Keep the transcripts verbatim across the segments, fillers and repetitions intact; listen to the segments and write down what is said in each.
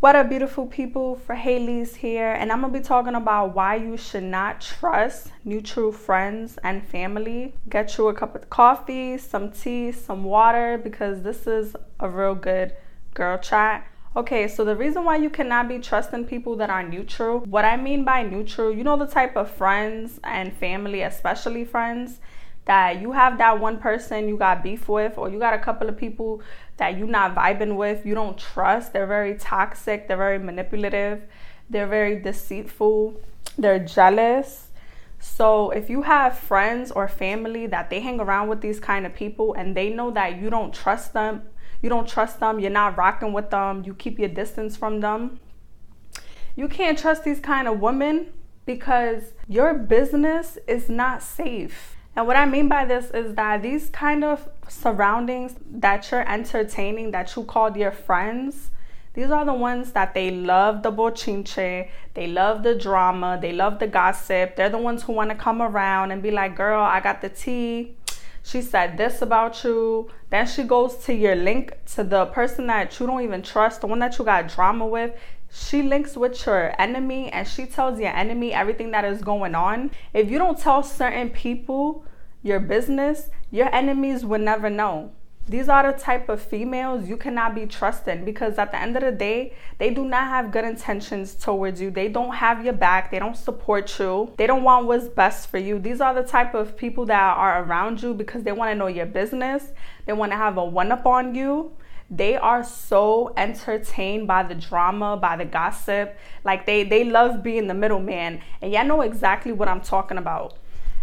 What up, beautiful people? Frahelis here, and I'm gonna be talking about why you should not trust neutral friends and family. Get you a cup of coffee, some tea, some water, because this is a real good girl chat. Okay, so the reason why you cannot be trusting people that are neutral, what I mean by neutral, you know, the type of friends and family, especially friends, that you have that one person you got beef with, or you got a couple of people that you're not vibing with, you don't trust. They're very toxic, they're very manipulative, they're very deceitful, they're jealous. So if you have friends or family that they hang around with these kind of people, and they know that you don't trust them, you don't trust them, you're not rocking with them, you keep your distance from them, you can't trust these kind of women because your business is not safe. And what I mean by this is that these kind of surroundings that you're entertaining, that you call your friends, these are the ones that they love the bochinche, they love the drama, they love the gossip. They're the ones who want to come around and be like, girl, I got the tea. She said this about you. Then she goes to your link, to the person that you don't even trust, the one that you got drama with. She links with your enemy, and she tells your enemy everything that is going on. If you don't tell certain people your business, your enemies will never know. These are the type of females you cannot be trusting, because at the end of the day, they do not have good intentions towards you. They don't have your back. They don't support you. They don't want what's best for you. These are the type of people that are around you because they want to know your business. They want to have a one-up on you. They are so entertained by the drama, by the gossip. Like they, they love being the middleman. And y'all know exactly what I'm talking about.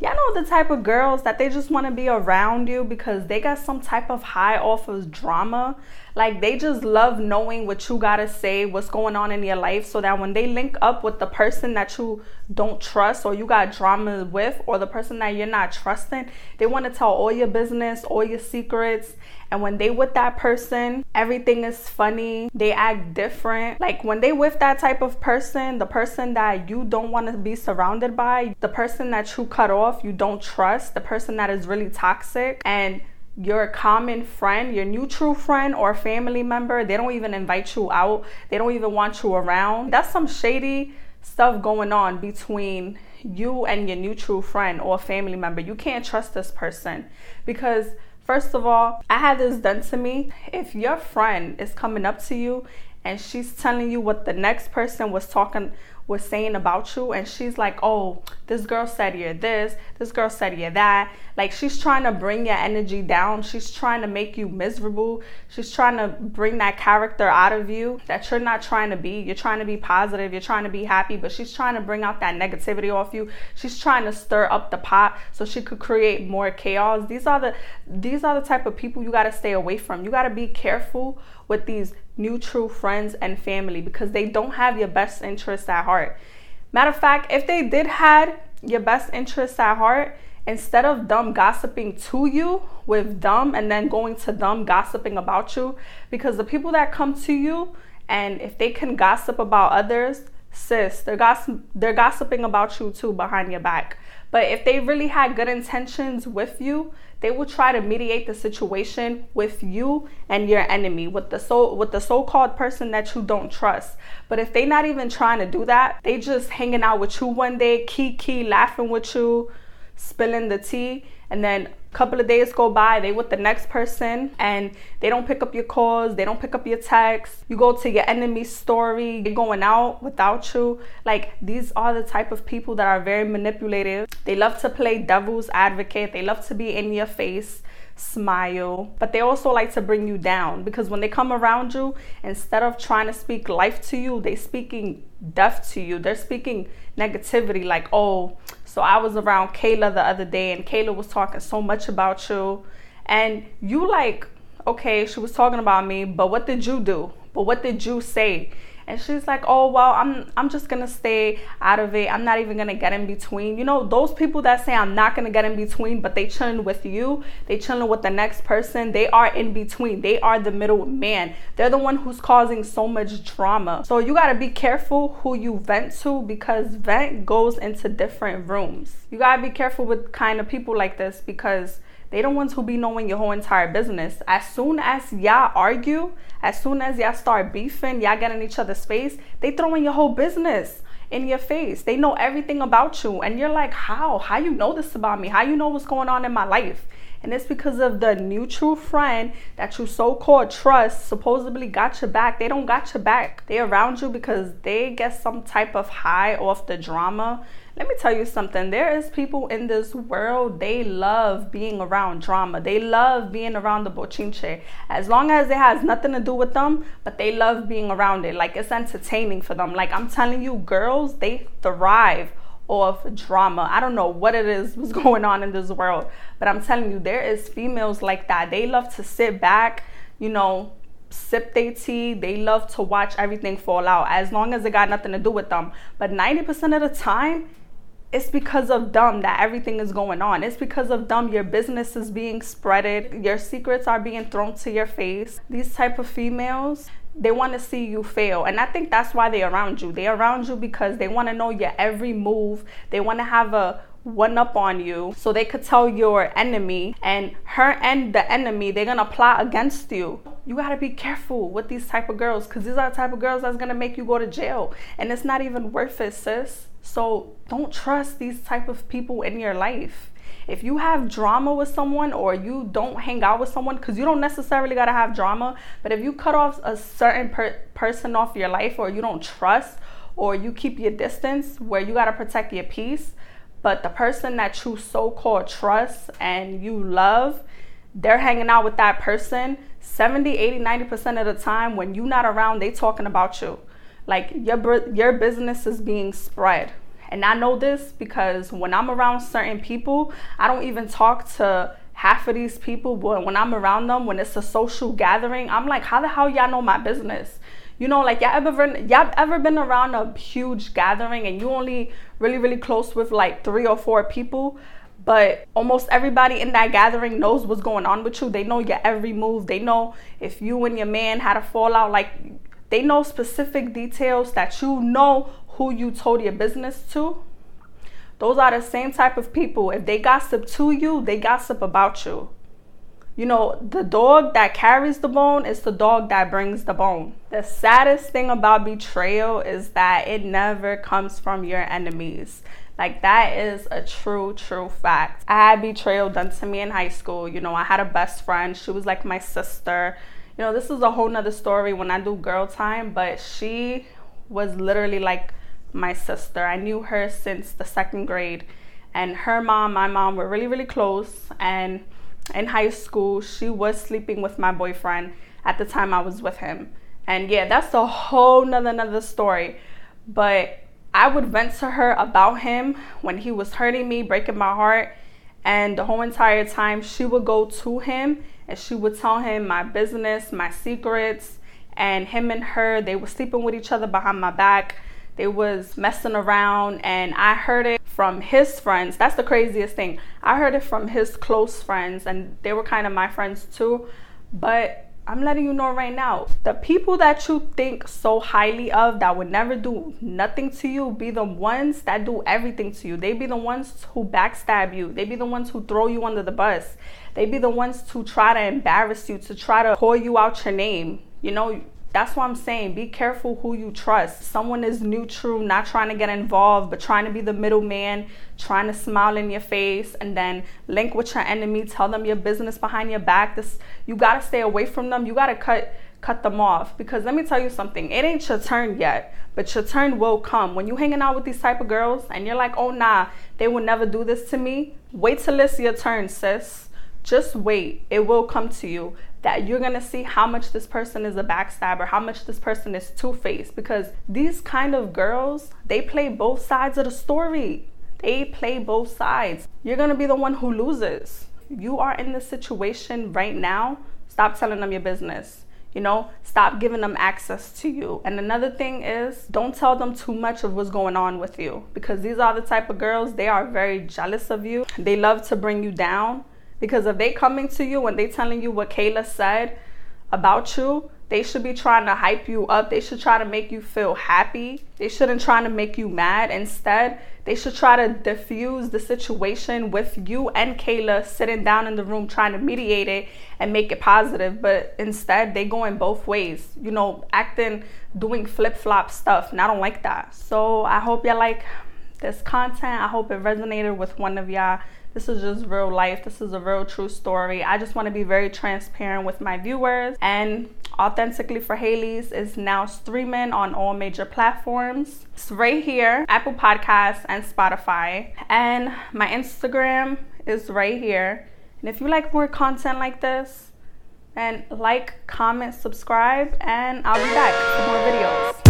Y'all know the type of girls that they just want to be around you because they got some type of high off of drama. Like they just love knowing what you got to say, what's going on in your life, so that when they link up with the person that you don't trust, or you got drama with, or the person that you're not trusting, they want to tell all your business, all your secrets. And when they with that person, everything is funny. They act different. Like when they with that type of person, the person that you don't want to be surrounded by, the person that you cut off, you don't trust, the person that is really toxic, and your common friend, your neutral friend or family member, they don't even invite you out. They don't even want you around. That's some shady stuff going on between you and your neutral friend or family member. You can't trust this person because, first of all, I had this done to me. If your friend is coming up to you and she's telling you what the next person was talking, was saying about you, and she's like, oh, this girl said you're this, this girl said you're that. Like she's trying to bring your energy down. She's trying to make you miserable. She's trying to bring that character out of you that you're not trying to be. You're trying to be positive. You're trying to be happy, but she's trying to bring out that negativity off you. She's trying to stir up the pot so she could create more chaos. These are the, these are the type of people you got to stay away from. You got to be careful with these neutral friends and family because they don't have your best interests at heart. Matter of fact, if they did had your best interests at heart, instead of them gossiping to you with them and then going to them gossiping about you, because the people that come to you, and if they can gossip about others, sis, they're, gossip, they're gossiping about you too behind your back. But if they really had good intentions with you, they will try to mediate the situation with you and your enemy, with the so with the so-called person that you don't trust. But if they're not even trying to do that, they just hanging out with you one day, kiki, laughing with you, spilling the tea, and then a couple of days go by, they with the next person, and they don't pick up your calls, they don't pick up your texts. You go to your enemy's story, they're going out without you. Like these are the type of people that are very manipulative. They love to play devil's advocate. They love to be in your face, smile, but they also like to bring you down, because when they come around you, instead of trying to speak life to you, they speaking death to you. They're speaking negativity, like, oh, so I was around Kayla the other day and Kayla was talking so much about you, and you like, okay, she was talking about me, but what did you do? But what did you say? And she's like, oh, well, I'm I'm just going to stay out of it. I'm not even going to get in between. You know, those people that say I'm not going to get in between, but they chilling with you. They chilling with the next person. They are in between. They are the middle man. They're the one who's causing so much drama. So you got to be careful who you vent to, because vent goes into different rooms. You got to be careful with kind of people like this, because They the ones who be knowing your whole entire business. As soon as y'all argue, as soon as y'all start beefing, y'all get in each other's face, they throwing your whole business in your face. They know everything about you. And you're like, how? How you know this about me? How you know what's going on in my life? And it's because of the new true friend that you so-called trust supposedly got your back. They don't got your back. They around you because they get some type of high off the drama. Let me tell you something. There is people in this world, they love being around drama. They love being around the bochinche. As long as it has nothing to do with them, but they love being around it. Like, it's entertaining for them. Like, I'm telling you, girls, they thrive off drama. I don't know what it is what's going on in this world, but I'm telling you, there is females like that. They love to sit back, you know, sip their tea. They love to watch everything fall out as long as it got nothing to do with them. But ninety percent of the time, it's because of them that everything is going on. It's because of them your business is being spreaded. Your secrets are being thrown to your face. These type of females, they want to see you fail. And I think that's why they're around you. They're around you because they want to know your every move. They want to have a one up on you so they could tell your enemy and her and the enemy, they're going to plot against you. You got to be careful with these type of girls because these are the type of girls that's going to make you go to jail. And it's not even worth it, sis. So don't trust these type of people in your life. If you have drama with someone or you don't hang out with someone, because you don't necessarily got to have drama, but if you cut off a certain per- person off your life, or you don't trust, or you keep your distance where you got to protect your peace, but the person that you so-called trust and you love, they're hanging out with that person seventy, eighty, ninety percent of the time. When you're not around, they talking about you. Like, your, your business is being spread. And I know this because when I'm around certain people, I don't even talk to half of these people. But when I'm around them, when it's a social gathering, I'm like, how the hell y'all know my business? You know, like, y'all ever, y'all ever been around a huge gathering and you only really, really close with like three or four people? But almost everybody in that gathering knows what's going on with you. They know your every move. They know if you and your man had a fallout, like, they know specific details that you know who you told your business to. Those are the same type of people. If they gossip to you, they gossip about you. You know, the dog that carries the bone is the dog that brings the bone. The saddest thing about betrayal is that it never comes from your enemies. Like, that is a true, true fact. I had betrayal done to me in high school. You know, I had a best friend. She was like my sister. You know, this is a whole nother story when I do girl time, but she was literally like my sister. I knew her since the second grade, and her mom, my mom were really, really close. And in high school, she was sleeping with my boyfriend. At the time, I was with him. And yeah, that's a whole nother, another story. But I would vent to her about him when he was hurting me, breaking my heart. And the whole entire time, she would go to him and she would tell him my business, my secrets. And him and her, they were sleeping with each other behind my back. They was messing around, and I heard it from his friends. That's the craziest thing. I heard it from his close friends, and they were kind of my friends too. But I'm letting you know right now, the people that you think so highly of that would never do nothing to you be the ones that do everything to you. They be the ones who backstab you. They be the ones who throw you under the bus. They be the ones to try to embarrass you, to try to call you out your name. You know, that's what I'm saying. Be careful who you trust. Someone is neutral, not trying to get involved, but trying to be the middleman, trying to smile in your face, and then link with your enemy, tell them your business behind your back. This, you got to stay away from them. You got to cut cut them off, because let me tell you something. It ain't your turn yet, but your turn will come. When you hanging out with these type of girls and you're like, oh, nah, they will never do this to me. Wait till it's your turn, sis. Just wait. It will come to you. That you're gonna see how much this person is a backstabber, how much this person is two-faced, because these kind of girls, they play both sides of the story. They play both sides. You're gonna be the one who loses. You are in this situation right now. Stop telling them your business. You know, stop giving them access to you. And another thing is, don't tell them too much of what's going on with you, because these are the type of girls, they are very jealous of you. They love to bring you down. Because if they coming to you and they telling you what Kayla said about you, they should be trying to hype you up. They should try to make you feel happy. They shouldn't try to make you mad. Instead, They should try to diffuse the situation with you and Kayla sitting down in the room trying to mediate it and make it positive. But instead, they go in both ways, you know, acting, doing flip-flop stuff. And I don't like that. So I hope y'all like this content. I hope it resonated with one of y'all. This is just real life. This is a real true story. I just want to be very transparent with my viewers. And Authentically Frahelis is now streaming on all major platforms. It's right here, Apple Podcasts and Spotify. And my Instagram is right here. And if you like more content like this, then like, comment, subscribe, and I'll be back for more videos.